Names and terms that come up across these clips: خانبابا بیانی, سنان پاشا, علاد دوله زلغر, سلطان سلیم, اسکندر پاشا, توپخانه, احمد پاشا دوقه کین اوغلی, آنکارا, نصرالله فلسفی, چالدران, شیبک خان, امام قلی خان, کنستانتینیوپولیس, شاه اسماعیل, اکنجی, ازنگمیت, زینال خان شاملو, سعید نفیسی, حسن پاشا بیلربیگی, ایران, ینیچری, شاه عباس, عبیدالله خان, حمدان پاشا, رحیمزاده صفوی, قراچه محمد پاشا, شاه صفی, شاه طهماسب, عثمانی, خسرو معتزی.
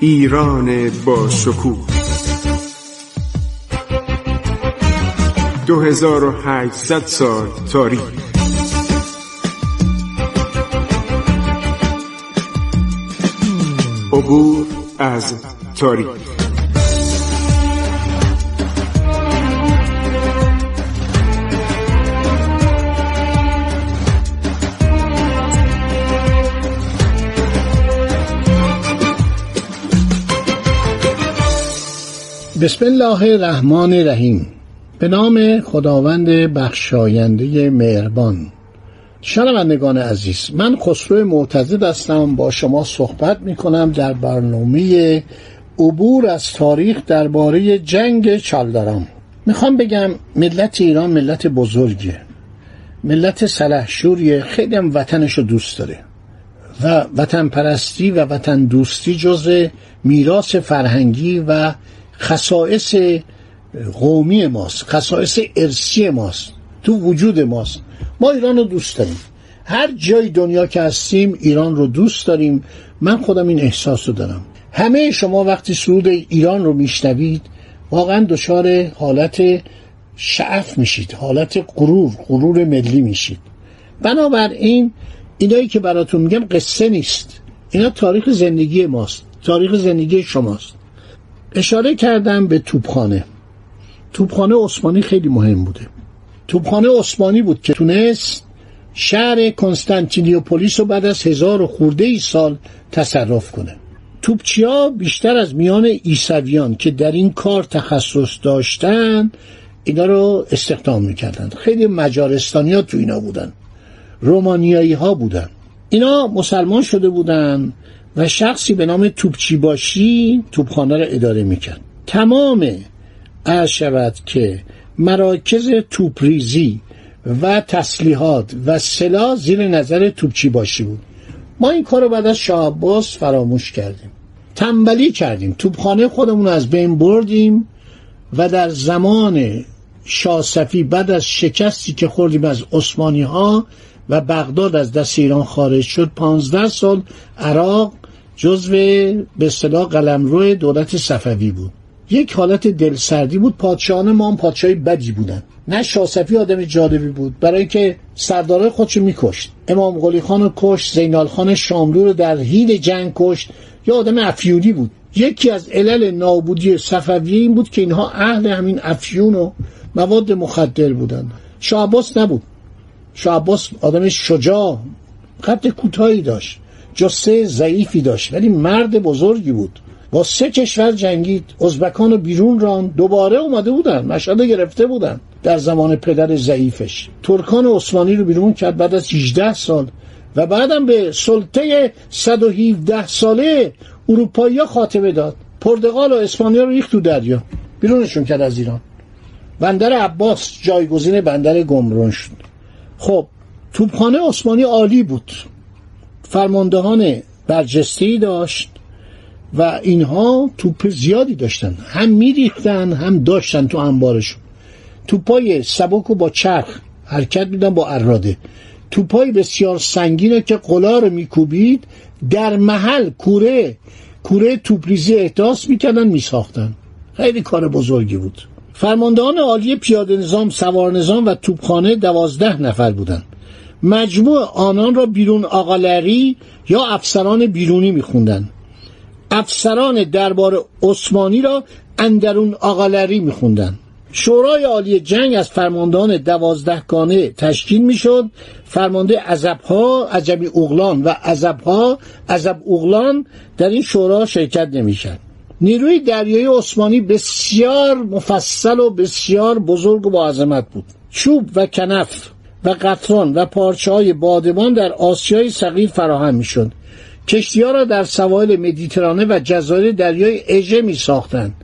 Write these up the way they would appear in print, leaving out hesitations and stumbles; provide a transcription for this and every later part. ایران با شکوه 2800 سال تاریخ، عبور از تاریخ. بسم الله الرحمن الرحیم. به نام خداوند بخشاینده مهربان. شنوندگان عزیز، من خسرو معتزی هستم، با شما صحبت میکنم در برنامه عبور از تاریخ درباره جنگ چالدران. میخوام بگم ملت ایران ملت بزرگیه، ملت سلحشوریه، خیلی هم وطنشو دوست داره و وطن پرستی و وطن دوستی جزو میراث فرهنگی و خصائص قومی ماست، خصائص ارثی ماست، تو وجود ماست. ما ایران رو دوست داریم، هر جای دنیا که هستیم ایران رو دوست داریم. من خودم این احساس رو دارم. همه شما وقتی سرود ایران رو میشنوید واقعا دچار حالت شعف میشید، حالت غرور ملی میشید. بنابراین اینایی که براتون میگم قصه نیست، اینا تاریخ زندگی ماست، تاریخ زندگی شماست. اشاره کردم به توپخانه. توپخانه عثمانی خیلی مهم بوده. توپخانه عثمانی بود که تونست شهر کنستانتینیوپولیس رو بعد از 1000 و خورده ای سال تصرف کنه. توپچی‌ها بیشتر از میان عیسویان که در این کار تخصص داشتن اینا رو استخدام میکردن. خیلی مجارستانی‌ها تو اینا بودن، رومانیایی‌ها بودن، اینا مسلمان شده بودن و شخصی به نام توپچی باشی توپخانه را اداره میکرد. تمام عرض شود که مراکز توپریزی و تسلیحات و سلاح زیر نظر توپچی باشی بود. ما این کار رو بعد از شاه عباس فراموش کردیم، تنبلی کردیم، توپخانه خودمون از بین بردیم و در زمان شاه صفی بعد از شکستی که خوردیم از عثمانی ها و بغداد از دست ایران خارج شد، 15 سال عراق جزو به اصطلاح قلمرو دولت صفوی بود. یک حالت دلسردی بود. پادشاهان ما هم پادشاهی بدی بودن. نه شاه صفی آدم جالبی بود، برای که سردارای خودشو میکشت. امام قلی خان رو کشت، زینال خان شاملو رو در حین جنگ کشت. یه آدم افیونی بود. یکی از علل نابودی صفوی این بود که اینها اهل همین افیون و مواد مخدر بودن. شاه عباس نبود. شاه عباس آدم شجاع، قد کوتاهی داشت، جسه ضعیفی داشت، ولی مرد بزرگی بود. با 3 کشور جنگید، ازبکان رو بیرون راند، دوباره اومده بودن، مشهد گرفته بودن در زمان پدر ضعیفش. ترکان عثمانی رو بیرون کرد بعد از 18 سال و بعدم به سلطه 117 ساله اروپایی ها خاتمه داد. پرتغال و اسپانیا رو ریخت تو دریا، بیرونشون کرد از ایران. بندر عباس جایگزین بندر گمرون شد. خب توپخانه عثمانی عالی بود، فرماندهان برجسته‌ای داشت و اینها توپ زیادی داشتن، هم میریختن هم داشتن تو انبارشون. توپای سبک و با چرخ حرکت میدن با اراده. توپای بسیار سنگینه که قلا رو میکوبید در محل کوره توپریزی احداث میکردن، میساختن. خیلی کار بزرگی بود. فرماندهان عالی پیاده نظام، سوار نظام و توپخانه 12 نفر بودند. مجموع آنان را بیرون آقالری یا افسران بیرونی میخوندن. افسران دربار عثمانی را اندرون آقالری میخوندن. شورای عالی جنگ از فرماندهان 12 گانه تشکیل میشد. فرمانده عزبها، عجمی اوغلان و عزبها، عزب اوغلان در این شورا شرکت نمیشد. نیروی دریایی عثمانی بسیار مفصل و بسیار بزرگ و با عظمت بود. چوب و کنف و قطران و پارچه‌های بادبان در آسیای صغیر فراهم می‌شد. کشتی‌ها را در سواحل مدیترانه و جزایر دریای اژه می‌ساختند.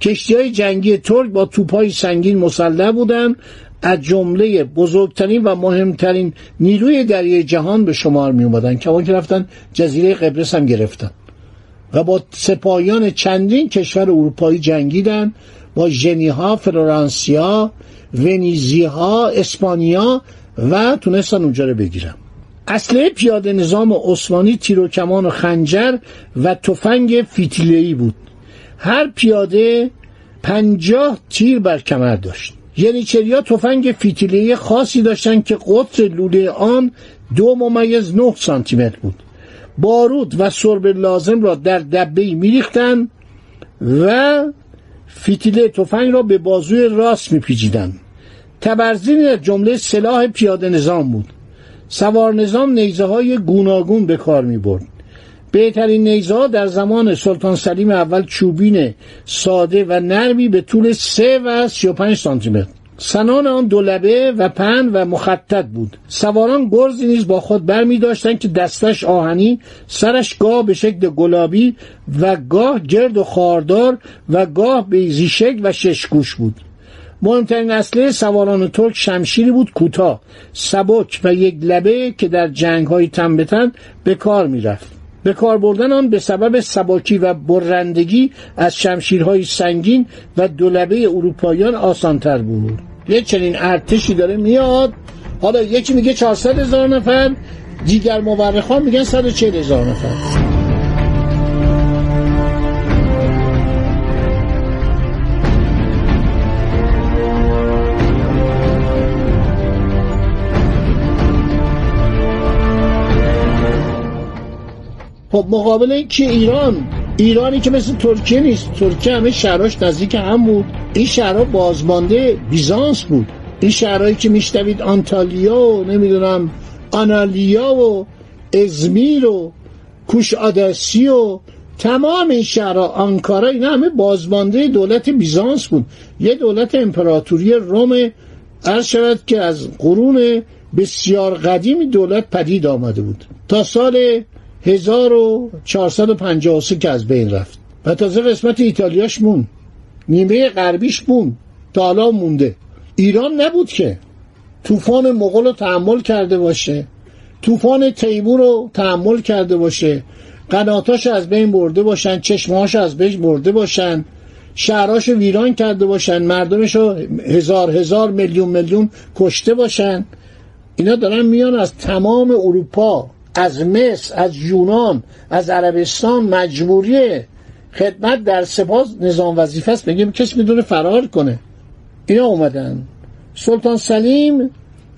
کشتی‌های جنگی ترک با توپ‌های سنگین مسلح بودند، از جمله بزرگترین و مهمترین نیروی دریایی جهان به شمار می‌آمدند. کمان که رفتن جزیره قبرس هم گرفتند و با سپاهیان چندین کشور اروپایی جنگیدند، با ژنی‌ها، فرانسیا، ونیزی‌ها، اسپانیا، و تونستن اونجا رو بگیرن. اسلحه پیاده نظام عثمانی تیر و کمان و خنجر و تفنگ فیتیله‌ای بود. هر پیاده 50 تیر بر کمر داشت. یعنیچریا تفنگ فیتیله‌ای خاصی داشتن که قطر لوله آن 2.9 سانتی متر بود. بارود و سرب لازم را در دبه‌ای می‌ریختند و فیتیله تفنگ را به بازوی راست می‌پیچیدند. تبرزین از جمله سلاح پیاده نظام بود. سوار نظام نیزه‌های گوناگون به کار می‌برد. بهترین نیزه‌ها در زمان سلطان سلیم اول چوبین ساده و نرمی به طول 3 و 35 سانتیمتر، سنان آن دولبه و پهن و مخطط بود. سواران گرزی نیز با خود برمی داشتند که دستش آهنی، سرش گاه به شکل گلابی و گاه گرد و خاردار و گاه بیضی شکل و ششگوش بود. مهمترین اسلحه سواران ترک شمشیری بود کوتاه، سبک و یک لبه که در جنگ‌های تن به تن به کار می‌رفت. به کار بردن آن به سبب سباکی و برندگی از شمشیرهای سنگین و دولبه اروپاییان آسان‌تر بود. یه چنین ارتشی داره میاد، حالا یکی میگه 400,000 نفر، دیگر مورخان میگن 140,000 نفر. خب مقابل این که ایرانی که مثل ترکیه نیست، ترکیه همه شهراش نزدیک هم بود، این شهرها بازمانده بیزانس بود. این شهرهایی که میشنوید آنتالیا و نمیدونم آنالیا و ازمیر و کوش آداسی و تمام این شهرها، آنکارا، اینا همه بازمانده دولت بیزانس بود. یه دولت امپراتوری روم عرض شود که از قرون بسیار قدیمی دولت پدید آمده بود تا سال 1453 که از بین رفت و تازه قسمت ایتالیاش مون، نیمه غربیش مون، تا حالا مونده. ایران نبود که طوفان مغول رو تحمل کرده باشه، طوفان تیمور رو تحمل کرده باشه، قناتاش از بین برده باشن، چشمهاش از بین برده باشن، شهراش ویران کرده باشن، مردمش رو هزار میلیون کشته باشن. اینا دارن میان از تمام اروپا، از مصر، از یونان، از عربستان مجبوریه خدمت در سپاه نظام وظیفه است، بگیم کسی میدونه فرار کنه. اینا اومدن. سلطان سلیم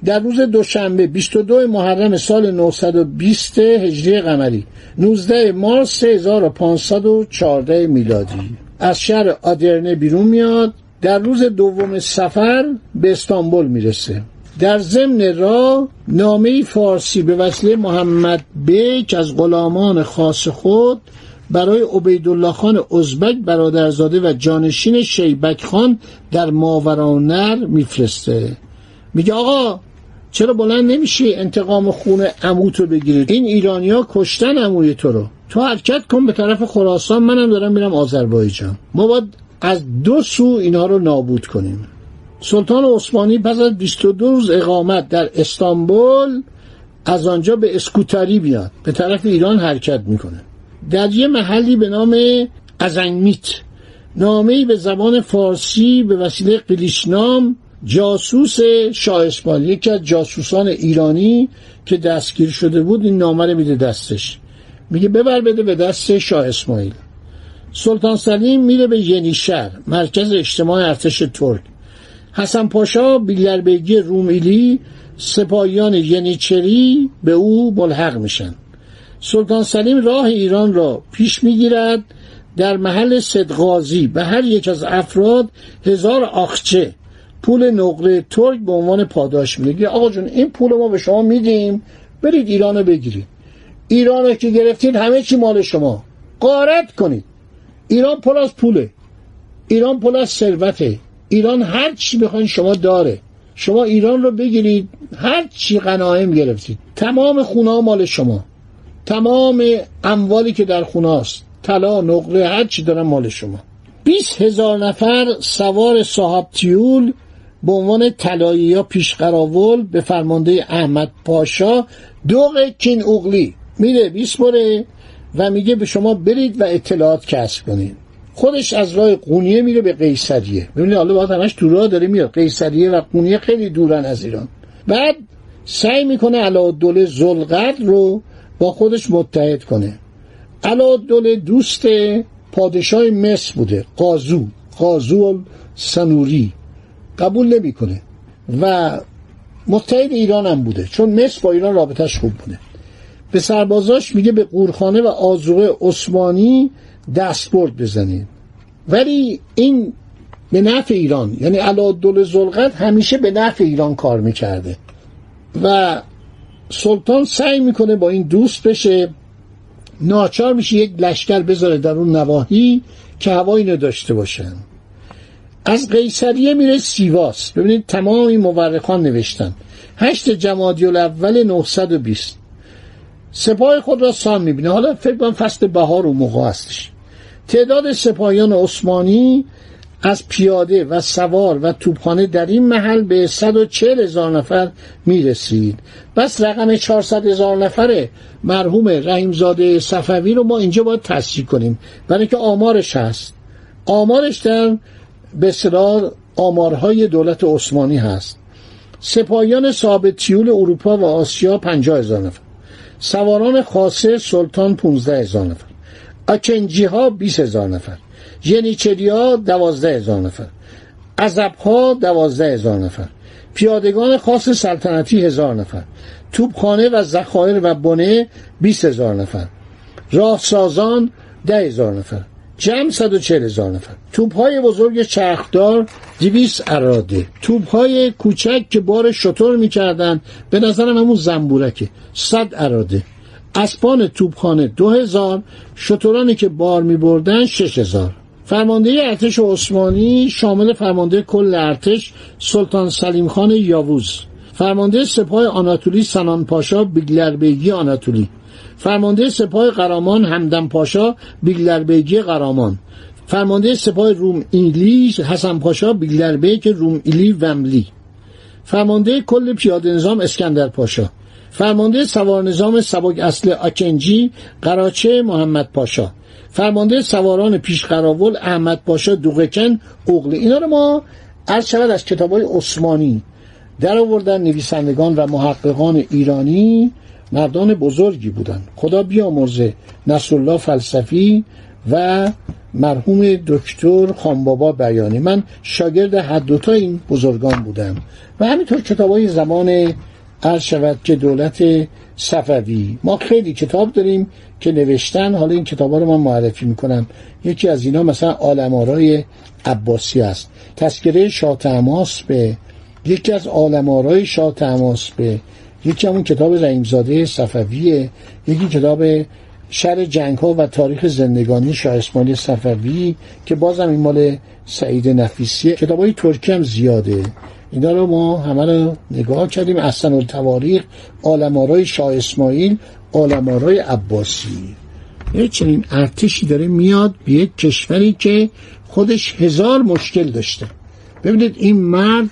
در روز دوشنبه 22 محرم سال 920 هجری قمری، 19 مارس 3514 میلادی، از شهر آدرنه بیرون میاد. در روز دوم صفر به استانبول میرسه. در ضمن راه نامه فارسی به وسیله محمد بیک از غلامان خاص خود برای عبیدالله خان ازبک برادرزاده و جانشین شیبک خان در ماورانر میفرسته. میگه آقا چرا بلند نمیشی انتقام خون عموتو بگیرید؟ این ایرانیا کشتن عموی تو رو، تو حرکت کن به طرف خراسان، منم دارم میرم آذربایجان. ما باید از دو سو اینا رو نابود کنیم. سلطان عثمانی پس از 22 روز اقامت در استانبول از آنجا به اسکوتری بیاد، به طرف ایران حرکت میکنه. در یه محلی به نام ازنگمیت نامه‌ای به زبان فارسی به وسیله قلیشنام، جاسوس شاه اسماعیل، یکی از جاسوسان ایرانی که دستگیر شده بود، این نامه رو میده دستش، میگه ببر بده به دست شاه اسماعیل. سلطان سلیم میره به ینیشهر، مرکز اجتماع ارتش ترک. حسن پاشا بیلربیگی رومیلی سپاهیان ینیچری به او ملحق میشن. سلطان سلیم راه ایران را پیش میگیرد. در محل صدغازی به هر یک از افراد 1000 آخچه پول نقره ترک به عنوان پاداش میگه. آقا جون این پول ما به شما میدیم، برید ایران رو بگیرید، ایران رو که گرفتید همه چی مال شما، غارت کنید. ایران پر از پوله، ایران پر از ثروته، ایران هر چی بخواین شما داره، شما ایران رو بگیرید، هر چی غنایم گرفتید، تمام خونه‌ها مال شما، تمام اموالی که در خونه است، طلا، نقره، هر چی دارن مال شما. 20,000 نفر سوار صاحب تیول به عنوان طلایی یا پیشقراول به فرمانده احمد پاشا دوقه کین اوغلی میره 20 بره و میگه به شما برید و اطلاعات کسب کنید. خودش از راه قونیه میره به قیصریه. ببینید حالا باید همش تو راه داره میاد، قیصریه و قونیه خیلی دورن از ایران. بعد سعی میکنه علاد دوله زلغر رو با خودش متحد کنه. علاد دوله دوست پادشاه مصر بوده، قازو سنوری، قبول نمیکنه و متحد ایران هم بوده چون مصر با ایران رابطش خوب بوده. به سربازاش میگه به قورخانه و آذوقه عثمانی دستبرد بزنید، ولی این به نفع ایران، یعنی علادالدوله زلغر همیشه به نفع ایران کار میکرده و سلطان سعی میکنه با این دوست بشه، ناچار میشه یک لشکر بذاره در اون نواحی که هوایی نداشته باشن. از قیصریه میره سیواس. ببینید تمام این مورخان نوشتن 8 جمادی الاول 920. سپاه خود را سان میبینه. حالا فکر کنم فصل بهار اون موقع هستش. تعداد سپاهیان عثمانی از پیاده و سوار و توپخانه در این محل به 140,000 نفر میرسید. بس رقم 400,000 نفر مرحوم رحیمزاده صفوی رو ما اینجا باید تصحیح کنیم، برای اینکه آمارش هست، آمارش در به اصطلاح آمارهای دولت عثمانی هست. سپاهیان صاحب تیول اروپا و آسیا 50,000 نفر، سواران خاصه سلطان 15,000 نفر، اکنجی ها 20,000 نفر، ینیچری ها 12,000 نفر، عزب ها 12,000 نفر، پیادگان خاص سلطنتی 1,000 نفر، توپخانه و ذخایر و بنه 20,000 نفر، راهسازان 10,000 نفر، جمع 140,000 نفر. توپهای بزرگ چرخدار 200 عراده، توپهای کوچک که بار شتر میکردن، به نظرم همون زنبورکه، 100 عراده، اسبان توپخانه 2,000، شترانی که بار میبردن 6,000. فرمانده ارتش عثمانی شامل فرمانده کل ارتش سلطان سلیم خان یاووز، فرمانده سپاه آناتولی سنان پاشا بیلربیگی آناتولی، فرمانده سپاه قرامان حمدان پاشا بیلربیگی قرامان، فرمانده سپاه روم ایلی حسن پاشا بیلربیگ روم ایلی وملی، فرمانده کل پیاده نظام اسکندر پاشا، فرمانده سوار نظام سبک اصل آکنجی قراچه محمد پاشا، فرمانده سواران پیش قراول احمد پاشا دوقه کین اوغلی. اینا رو ما ارشد از کتاب‌های عثمانی در آوردن. نویسندگان و محققان ایرانی مردان بزرگی بودند. خدا بیامرزه نصرالله فلسفی و مرحوم دکتر خانبابا بیانی. من شاگرد هر دوتا این بزرگان بودم و همینطور کتاب‌های زمان عرض شود که دولت صفوی. ما خیلی کتاب داریم که نوشتن، حالا این کتابا رو من معرفی میکنم. یکی از اینا مثلا عالم‌آرای عباسی است، تذکره شاه طهماسب، یکی از عالم‌آرای شاه طهماسب، یکی همون کتاب رحیمزاده صفویه، یکی کتاب شرح جنگ‌ها و تاریخ زندگانی شاه اسماعیل صفوی که بازم این مال سعید نفیسی. کتابای ترکی هم زیاده. اینا رو ما همه رو نگاه کردیم. احسن التواریخ، عالم‌آرای شاه اسماعیل، عالم‌آرای عباسی. یه چنین ارتشی داره میاد به یک کشوری که خودش 1000 مشکل داشته. ببینید این مرد،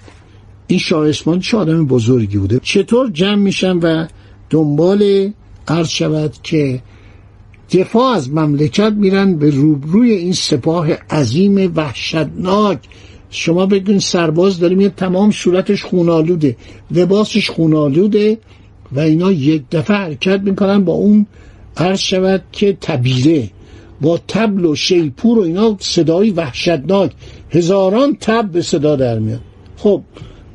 این شاه اسماعیل چه آدم بزرگی بوده، چطور جمع میشن و دنبال عرض شود که دفاع از مملکت میرن به روبروی این سپاه عظیم وحشتناک. شما بگین سرباز داریم یه تمام صورتش خونالوده، لباسش خونالوده و اینا یک دفعه حرکت میکنن با اون عرض شود که تبیره، با تبل و شیپور و اینا، صدایی وحشتناک، 1000 تب به صدا در میاد. خب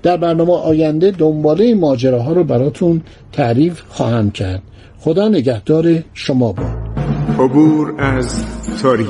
در برنامه آینده دنباله این ماجراها رو براتون تعریف خواهم کرد. خدا نگهدار شما باد. عبور از تاریخ.